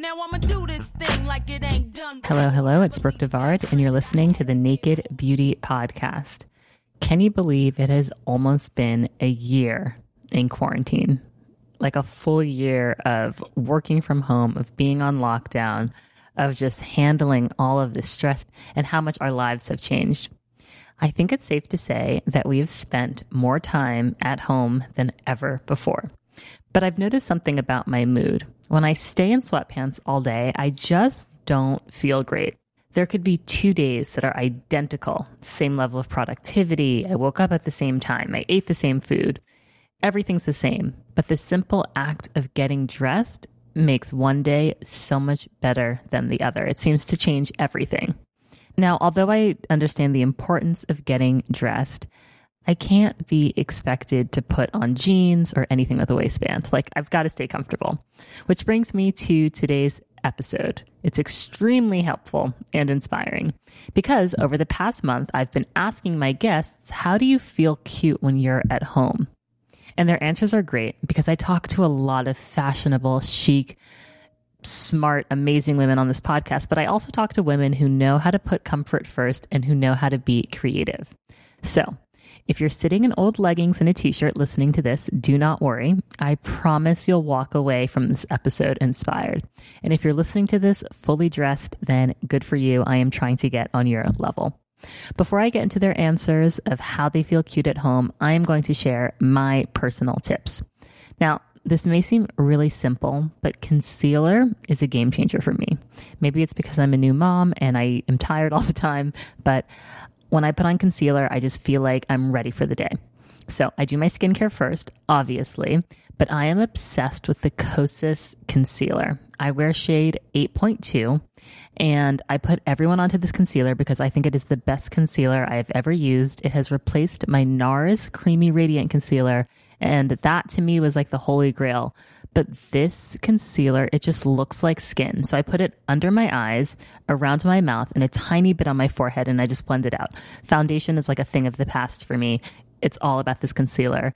Now I'ma do this thing like it ain't done. Hello, it's Brooke DeVard, and you're listening to the Naked Beauty Podcast. Can you believe it has almost been a year in quarantine? Like a full year of working from home, of being on lockdown, of just handling all of this stress and how much our lives have changed. I think it's safe to say that we have spent more time at home than ever before. But I've noticed something about my mood. When I stay in sweatpants all day, I just don't feel great. There could be 2 days that are identical, same level of productivity. I woke up at the same time. I ate the same food. Everything's the same. But the simple act of getting dressed makes one day so much better than the other. It seems to change everything. Now, although I understand the importance of getting dressed, I can't be expected to put on jeans or anything with a waistband. Like, I've got to stay comfortable, which brings me to today's episode. It's extremely helpful and inspiring because over the past month, I've been asking my guests, how do you feel cute when you're at home? And their answers are great because I talk to a lot of fashionable, chic, smart, amazing women on this podcast, but I also talk to women who know how to put comfort first and who know how to be creative. So, if you're sitting in old leggings and a t-shirt listening to this, do not worry. I promise you'll walk away from this episode inspired. And if you're listening to this fully dressed, then good for you. I am trying to get on your level. Before I get into their answers of how they feel cute at home, I am going to share my personal tips. Now, this may seem really simple, but concealer is a game changer for me. Maybe it's because I'm a new mom and I am tired all the time, but when I put on concealer, I just feel like I'm ready for the day. So I do my skincare first, obviously, but I am obsessed with the Kosas concealer. I wear shade 8.2, and I put everyone onto this concealer because I think it is the best concealer I have ever used. It has replaced my NARS Creamy Radiant Concealer, and that to me was like the holy grail. But this concealer, it just looks like skin. So I put it under my eyes, around my mouth, and a tiny bit on my forehead, and I just blend it out. Foundation is like a thing of the past for me. It's all about this concealer.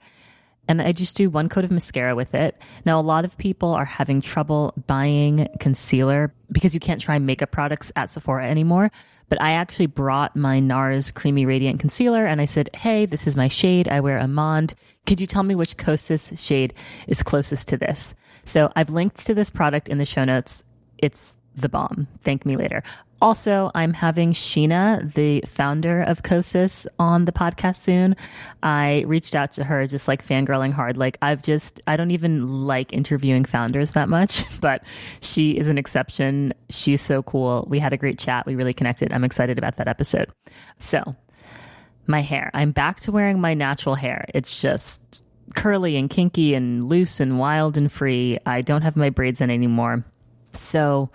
And I just do one coat of mascara with it. Now, a lot of people are having trouble buying concealer because you can't try makeup products at Sephora anymore. But I actually brought my NARS Creamy Radiant Concealer and I said, hey, this is my shade. I wear Amande. Could you tell me which Kosas shade is closest to this? So I've linked to this product in the show notes. It's the bomb. Thank me later. Also, I'm having Sheena, the founder of Kosas, on the podcast soon. I reached out to her just like fangirling hard. Like I don't even like interviewing founders that much, but she is an exception. She's so cool. We had a great chat. We really connected. I'm excited about that episode. So my hair, I'm back to wearing my natural hair. It's just curly and kinky and loose and wild and free. I don't have my braids in anymore. So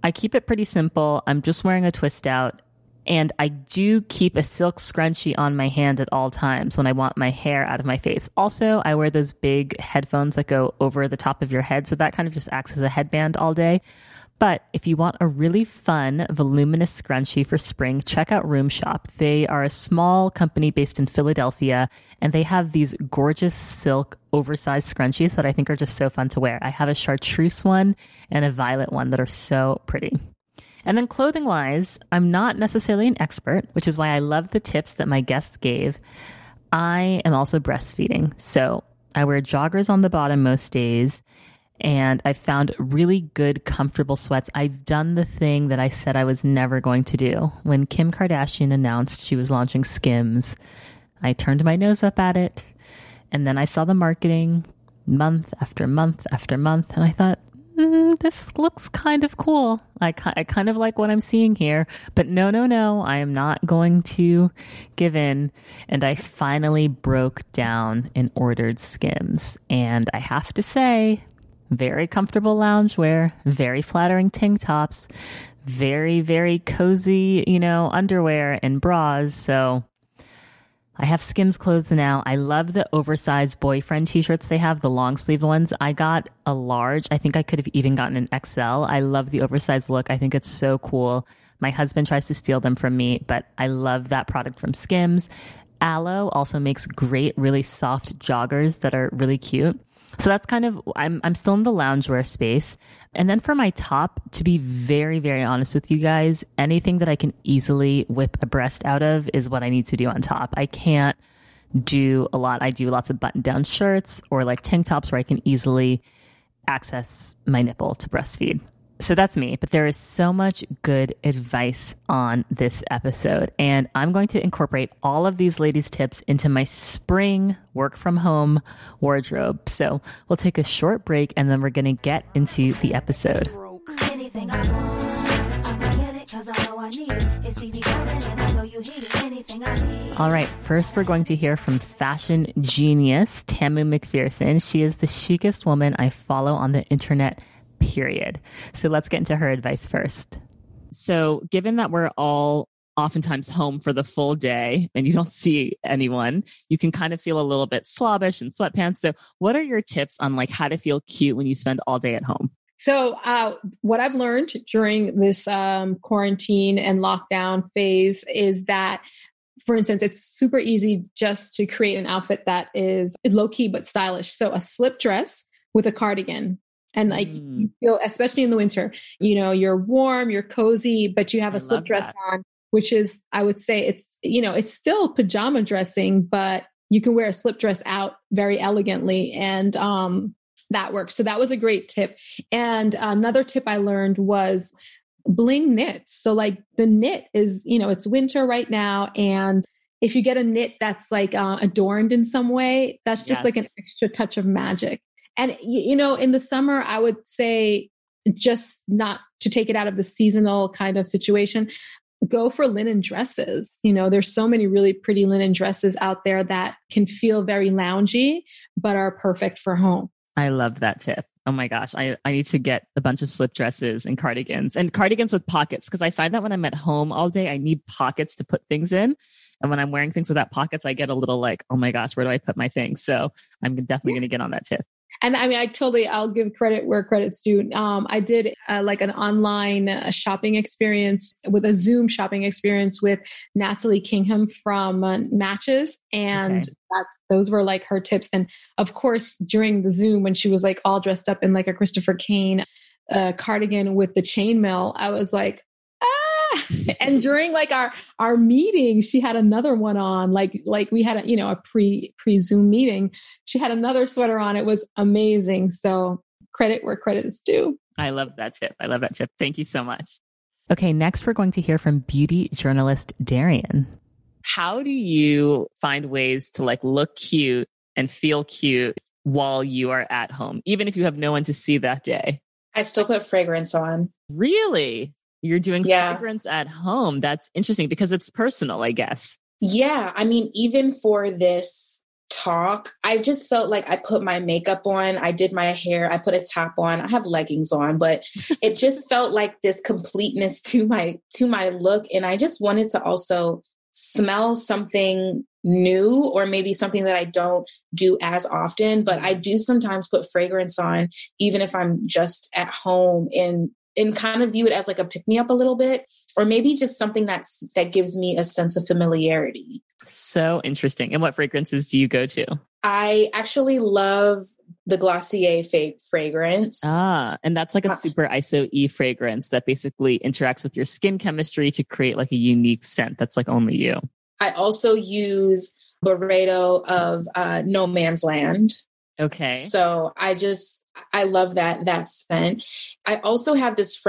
I keep it pretty simple. I'm just wearing a twist out, and I do keep a silk scrunchie on my hand at all times when I want my hair out of my face. Also, I wear those big headphones that go over the top of your head, so that kind of just acts as a headband all day. But if you want a really fun, voluminous scrunchie for spring, check out Room Shop. They are a small company based in Philadelphia, and they have these gorgeous silk oversized scrunchies that I think are just so fun to wear. I have a chartreuse one and a violet one that are so pretty. And then clothing-wise, I'm not necessarily an expert, which is why I love the tips that my guests gave. I am also breastfeeding, so I wear joggers on the bottom most days. And I found really good, comfortable sweats. I've done the thing that I said I was never going to do. When Kim Kardashian announced she was launching Skims, I turned my nose up at it. And then I saw the marketing month after month after month. And I thought, this looks kind of cool. I kind of like what I'm seeing here. But no, I am not going to give in. And I finally broke down and ordered Skims. And I have to say, very comfortable loungewear, very flattering tank tops, very, very cozy, underwear and bras. So I have Skims clothes now. I love the oversized boyfriend t-shirts they have, the long sleeve ones. I got a large. I think I could have even gotten an XL. I love the oversized look. I think it's so cool. My husband tries to steal them from me, but I love that product from Skims. Alo also makes great, really soft joggers that are really cute. So that's kind of, I'm still in the loungewear space. And then for my top, to be very, very honest with you guys, anything that I can easily whip a breast out of is what I need to do on top. I can't do a lot. I do lots of button-down shirts or like tank tops where I can easily access my nipple to breastfeed. So that's me, but there is so much good advice on this episode, and I'm going to incorporate all of these ladies' tips into my spring work-from-home wardrobe. So we'll take a short break, and then we're going to get into the episode. All right, first we're going to hear from fashion genius Tammy McPherson. She is the chicest woman I follow on the internet, period. So let's get into her advice first. So given that we're all oftentimes home for the full day and you don't see anyone, you can kind of feel a little bit slobbish in sweatpants. So what are your tips on like how to feel cute when you spend all day at home? So what I've learned during this quarantine and lockdown phase is that, for instance, it's super easy just to create an outfit that is low key, but stylish. So a slip dress with a cardigan. And like, you feel, especially in the winter, you're warm, you're cozy, but you have a slip dress on, which is, I would say it's still pajama dressing, but you can wear a slip dress out very elegantly. And that works. So that was a great tip. And another tip I learned was bling knits. So like the knit is, it's winter right now. And if you get a knit that's like adorned in some way, that's just like an extra touch of magic. And, in the summer, I would say just not to take it out of the seasonal kind of situation, go for linen dresses. There's so many really pretty linen dresses out there that can feel very loungy, but are perfect for home. I love that tip. Oh my gosh, I need to get a bunch of slip dresses and cardigans with pockets, because I find that when I'm at home all day, I need pockets to put things in. And when I'm wearing things without pockets, I get a little like, oh my gosh, where do I put my things? So I'm definitely going to get on that tip. And I mean, I'll give credit where credit's due. I did like an online shopping experience with a Zoom shopping experience with Natalie Kingham from Matches. And those were like her tips. And of course, during the Zoom, when she was like all dressed up in like a Christopher Kane cardigan with the chainmail, I was like, and during like our meeting, she had another one on, like we had a, you know, a pre Zoom meeting. She had another sweater on. It was amazing. So credit where credit is due. I love that tip. Thank you so much. Okay. Next, we're going to hear from beauty journalist Darian. How do you find ways to like look cute and feel cute while you are at home, even if you have no one to see that day? I still put fragrance on. Really? You're doing fragrance at home. That's interesting because it's personal, I guess. Yeah. I mean, even for this talk, I just felt like I put my makeup on. I did my hair. I put a top on. I have leggings on, but it just felt like this completeness to my look. And I just wanted to also smell something new or maybe something that I don't do as often, but I do sometimes put fragrance on, even if I'm just at home and kind of view it as like a pick me up a little bit, or maybe just something that gives me a sense of familiarity. So interesting. And what fragrances do you go to? I actually love the Glossier fragrance. Ah, and that's like a super ISO-E fragrance that basically interacts with your skin chemistry to create like a unique scent that's like only you. I also use Barreto of No Man's Land. Okay. So I love that scent. I also have this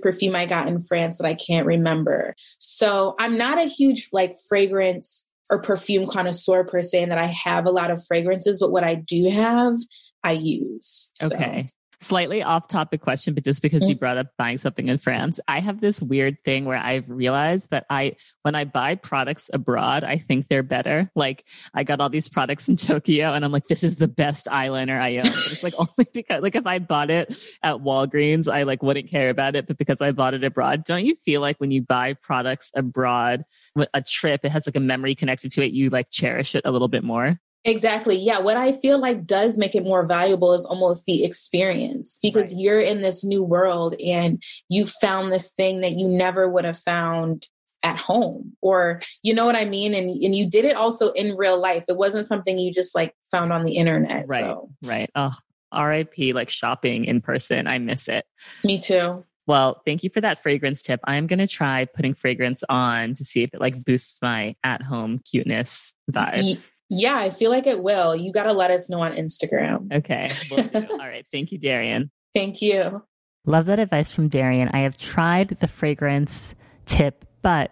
perfume I got in France that I can't remember. So I'm not a huge like fragrance or perfume connoisseur per se, in that I have a lot of fragrances, but what I do have, I use. So. Okay. Slightly off topic question, but just because you brought up buying something in France, I have this weird thing where I've realized that when I buy products abroad, I think they're better. Like I got all these products in Tokyo and I'm like, this is the best eyeliner I own. But it's like only because like if I bought it at Walgreens, I like wouldn't care about it, but because I bought it abroad, don't you feel like when you buy products abroad with a trip, it has like a memory connected to it. You like cherish it a little bit more. Exactly. Yeah. What I feel like does make it more valuable is almost the experience, because you're in this new world and you found this thing that you never would have found at home, or you know what I mean? And you did it also in real life. It wasn't something you just like found on the internet. Right. So. Right. Oh, RIP, like shopping in person. I miss it. Me too. Well, thank you for that fragrance tip. I'm going to try putting fragrance on to see if it like boosts my at home cuteness vibe. Yeah, I feel like it will. You got to let us know on Instagram. Okay. We'll do. All right. Thank you, Darian. Thank you. Love that advice from Darian. I have tried the fragrance tip, but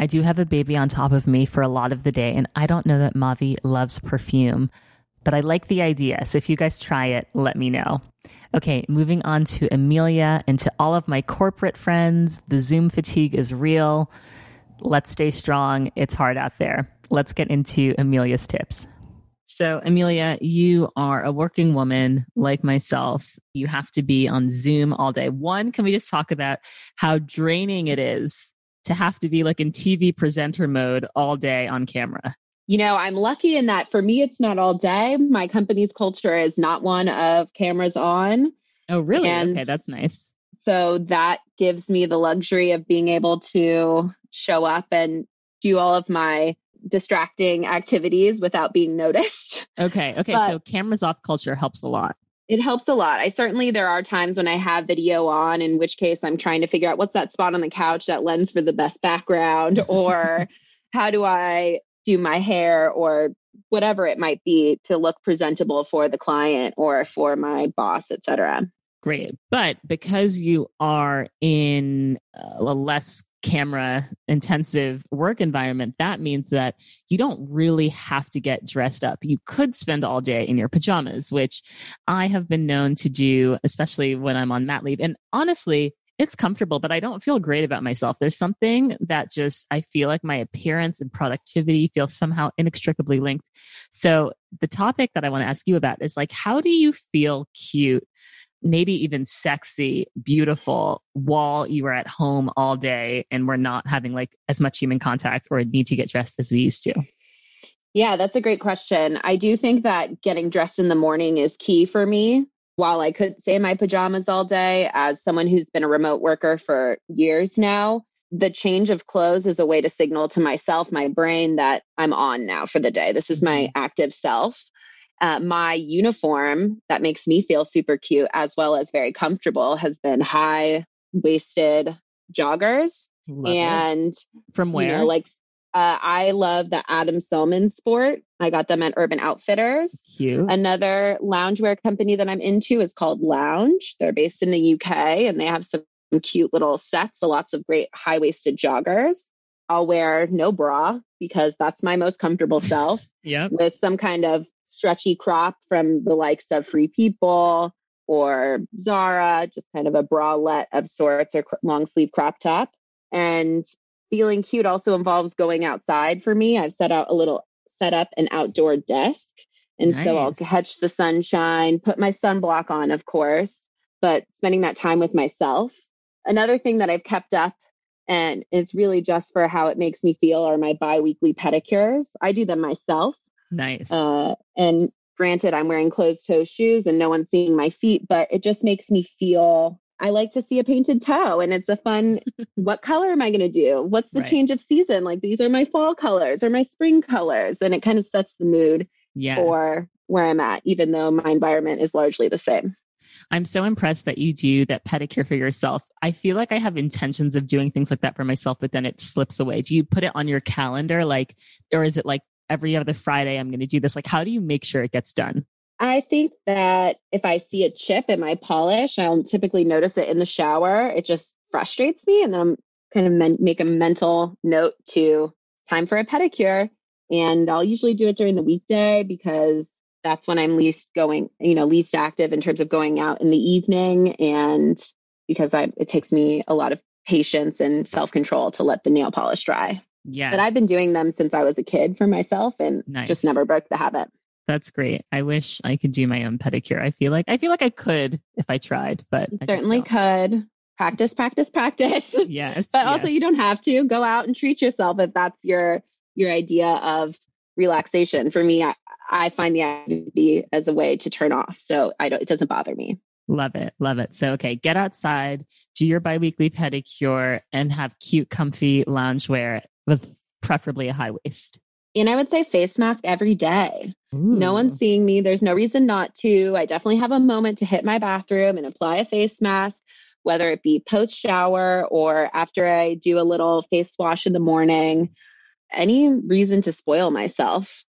I do have a baby on top of me for a lot of the day. And I don't know that Mavi loves perfume, but I like the idea. So if you guys try it, let me know. Okay. Moving on to Amelia and to all of my corporate friends. The Zoom fatigue is real. Let's stay strong. It's hard out there. Let's get into Amelia's tips. So Amelia, you are a working woman like myself. You have to be on Zoom all day. One, can we just talk about how draining it is to have to be like in TV presenter mode all day on camera? You know, I'm lucky in that for me, it's not all day. My company's culture is not one of cameras on. Oh, really? And okay, that's nice. So that gives me the luxury of being able to show up and do all of my distracting activities without being noticed. Okay. But so cameras off culture helps a lot. It helps a lot. There are times when I have video on, in which case I'm trying to figure out what's that spot on the couch that lends for the best background, or how do I do my hair or whatever it might be to look presentable for the client or for my boss, etc. Great. But because you are in a less camera intensive work environment, that means that you don't really have to get dressed up. You could spend all day in your pajamas, which I have been known to do, especially when I'm on mat leave. And honestly, it's comfortable, but I don't feel great about myself. There's something that just, I feel like my appearance and productivity feel somehow inextricably linked. So the topic that I want to ask you about is like, how do you feel cute, maybe even sexy, beautiful while you were at home all day and we're not having like as much human contact or need to get dressed as we used to? Yeah, that's a great question. I do think that getting dressed in the morning is key for me. While I could stay in my pajamas all day, as someone who's been a remote worker for years now, the change of clothes is a way to signal to myself, my brain, that I'm on now for the day. This is my active self. My uniform that makes me feel super cute as well as very comfortable has been high-waisted joggers. Love and it. From where? You know, like, I love the Adam Selman Sport. I got them at Urban Outfitters. Cute. Another loungewear company that I'm into is called Lounge. They're based in the UK and they have some cute little sets, so lots of great high-waisted joggers. I'll wear no bra because that's my most comfortable self. Yep. With some kind of stretchy crop from the likes of Free People or Zara, just kind of a bralette of sorts or long sleeve crop top. And feeling cute also involves going outside for me. I've set up an outdoor desk. And nice. So I'll catch the sunshine, put my sunblock on, of course, but spending that time with myself. Another thing that I've kept up, and it's really just for how it makes me feel, are my bi-weekly pedicures. I do them myself. Nice. And granted, I'm wearing closed-toe shoes and no one's seeing my feet, but it just makes me feel, I like to see a painted toe, and it's a fun, what color am I going to do? What's the change of season? Like, these are my fall colors or my spring colors. And it kind of sets the mood for where I'm at, even though my environment is largely the same. I'm so impressed that you do that pedicure for yourself. I feel like I have intentions of doing things like that for myself, but then it slips away. Do you put it on your calendar? Like, or is it like every other Friday I'm going to do this? Like, how do you make sure it gets done? I think that if I see a chip in my polish, I'll typically notice it in the shower. It just frustrates me. And then I'm kind of make a mental note to time for a pedicure. And I'll usually do it during the weekday because that's when I'm least active in terms of going out in the evening. And because it takes me a lot of patience and self-control to let the nail polish dry. Yeah. But I've been doing them since I was a kid for myself and just never broke the habit. That's great. I wish I could do my own pedicure. I feel like I could if I tried, but you certainly could. Practice, practice, practice. Yes. But also you don't have to go out and treat yourself if that's your idea of relaxation. For me, I find the activity as a way to turn off. So it doesn't bother me. Love it. Love it. So, okay, get outside, do your biweekly pedicure, and have cute, comfy loungewear with preferably a high waist. And I would say face mask every day. Ooh. No one's seeing me. There's no reason not to. I definitely have a moment to hit my bathroom and apply a face mask, whether it be post-shower or after I do a little face wash in the morning. Any reason to spoil myself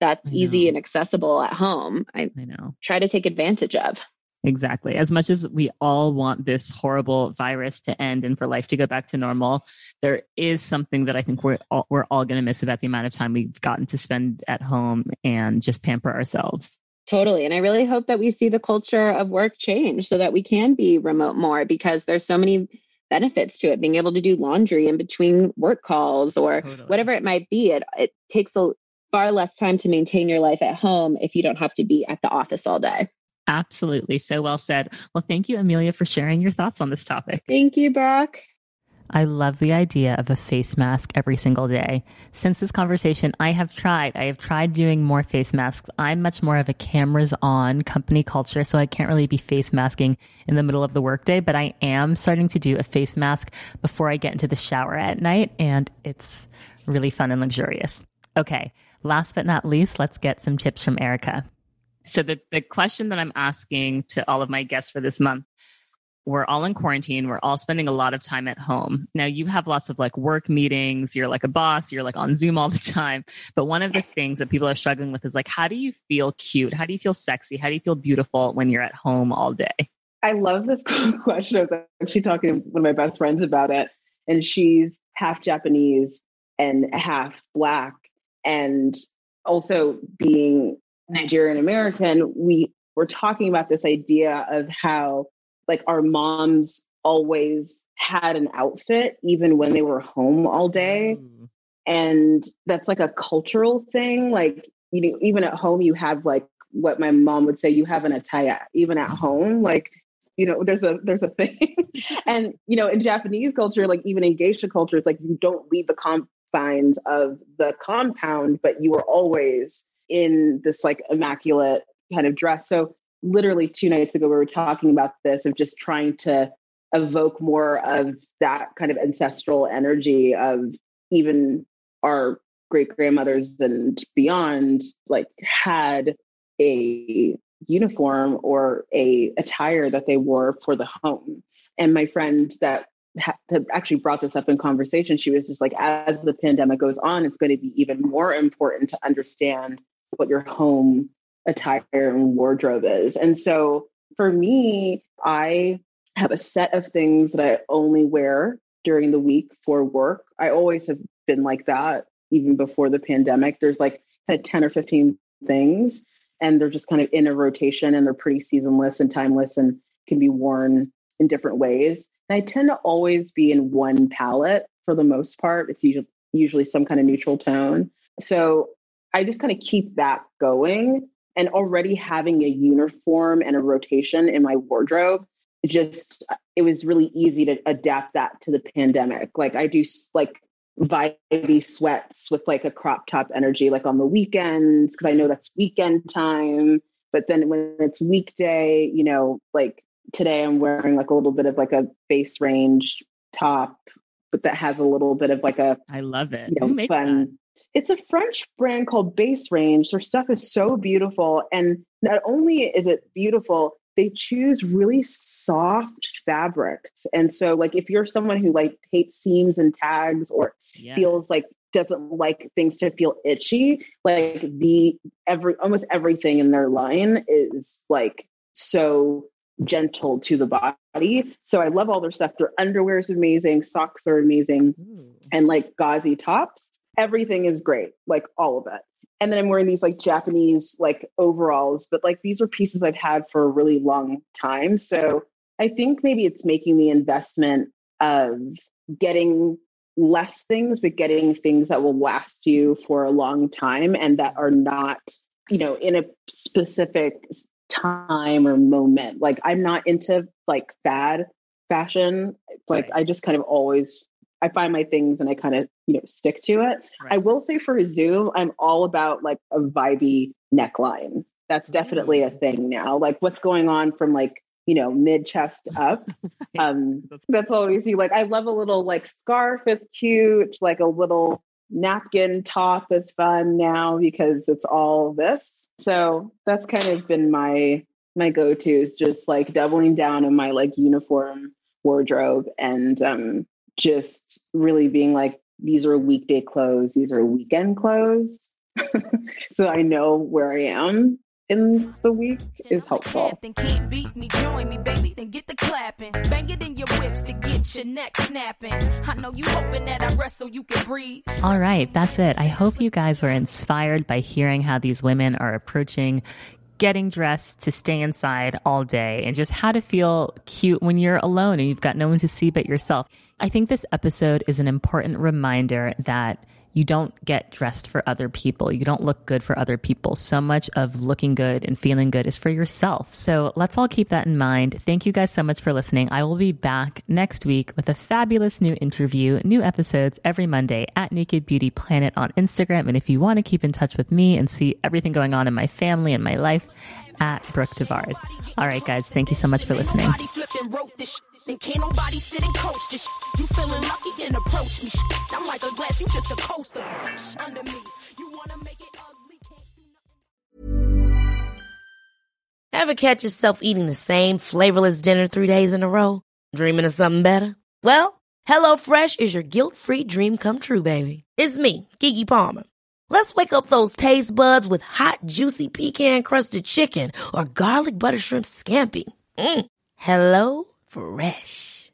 that's easy and accessible at home, I know. Try to take advantage of. Exactly. As much as we all want this horrible virus to end and for life to go back to normal, there is something that I think we're all going to miss about the amount of time we've gotten to spend at home and just pamper ourselves. Totally. And I really hope that we see the culture of work change so that we can be remote more, because there's so many benefits to it. Being able to do laundry in between work calls or whatever it might be, it takes a far less time to maintain your life at home if you don't have to be at the office all day. Absolutely. So well said. Well, thank you, Amelia, for sharing your thoughts on this topic. Thank you, Brooke. I love the idea of a face mask every single day. Since this conversation, I have tried doing more face masks. I'm much more of a cameras on company culture, so I can't really be face masking in the middle of the workday, but I am starting to do a face mask before I get into the shower at night, and it's really fun and luxurious. Okay. Last but not least, let's get some tips from Erica. So the question that I'm asking to all of my guests for this month, we're all in quarantine. We're all spending a lot of time at home. Now you have lots of like work meetings. You're like a boss. You're like on Zoom all the time. But one of the things that people are struggling with is like, how do you feel cute? How do you feel sexy? How do you feel beautiful when you're at home all day? I love this question. I was actually talking to one of my best friends about it. And she's half Japanese and half Black. And also being Nigerian American, we were talking about this idea of how like our moms always had an outfit even when they were home all day. Mm. And that's like a cultural thing. Like, you know, even at home, you have like what my mom would say, you have an Ataya, even at home, like, you know, there's a thing. And, you know, in Japanese culture, like even in geisha culture, it's like you don't leave the confines of the compound, but you were always in this like immaculate kind of dress. So literally 2 nights ago, we were talking about this of just trying to evoke more of that kind of ancestral energy of even our great grandmothers and beyond, like had a uniform or a attire that they wore for the home. And my friend that actually brought this up in conversation, she was just like, as the pandemic goes on, it's going to be even more important to understand what your home attire and wardrobe is. And so for me, I have a set of things that I only wear during the week for work. I always have been like that, even before the pandemic. There's like 10 or 15 things, and they're just kind of in a rotation, and they're pretty seasonless and timeless and can be worn in different ways. And I tend to always be in one palette for the most part. It's usually some kind of neutral tone. So I just kind of keep that going, and already having a uniform and a rotation in my wardrobe, it was really easy to adapt that to the pandemic. Like I do like vibey sweats with like a crop top energy, like on the weekends, because I know that's weekend time. But then when it's weekday, you know, like today I'm wearing like a little bit of like a Base Range top, but that has a little bit of like a, I love it. You know, who makes fun that? It's a French brand called Base Range. Their stuff is so beautiful. And not only is it beautiful, they choose really soft fabrics. And so like, if you're someone who like hates seams and tags or feels like doesn't like things to feel itchy, like almost everything in their line is like so gentle to the body. So I love all their stuff. Their underwear is amazing. Socks are amazing. Ooh. And like gauzy tops. Everything is great. Like all of it. And then I'm wearing these like Japanese like overalls, but like these are pieces I've had for a really long time. So I think maybe it's making the investment of getting less things, but getting things that will last you for a long time and that are not, you know, in a specific time or moment. Like I'm not into like fad fashion. Like I just kind of always, I find my things and I kind of, you know, stick to it. Right. I will say for Zoom, I'm all about like a vibey neckline. That's definitely a thing now. Like what's going on from like, you know, mid chest up. That's always you. Like I love a little like scarf is cute. Like a little napkin top is fun now because it's all this. So that's kind of been my go-to is just like doubling down on my like uniform wardrobe and, just really being like, these are weekday clothes. These are weekend clothes. So I know where I am in the week is helpful. Can't beat me, join me, baby. Then get the clapping. Bang it in your whips to get your neck snapping. I know you hoping that I rest so you can breathe. All right, that's it. I hope you guys were inspired by hearing how these women are approaching getting dressed to stay inside all day and just how to feel cute when you're alone and you've got no one to see but yourself. I think this episode is an important reminder that you don't get dressed for other people. You don't look good for other people. So much of looking good and feeling good is for yourself. So let's all keep that in mind. Thank you guys so much for listening. I will be back next week with a fabulous new interview, new episodes every Monday at Naked Beauty Planet on Instagram. And if you want to keep in touch with me and see everything going on in my family and my life, at Brooke DeVard. All right, guys. Thank you so much for listening. And can't nobody sit and coach this shit. You feeling lucky, then approach me shit. I'm like a glass, you just a coaster under me. You want to make it ugly, can't do nothing. Ever catch yourself eating the same flavorless dinner 3 days in a row? Dreaming of something better? Well, HelloFresh is your guilt-free dream come true, baby. It's me, Keke Palmer. Let's wake up those taste buds with hot, juicy pecan-crusted chicken or garlic butter shrimp scampi. Hello Fresh.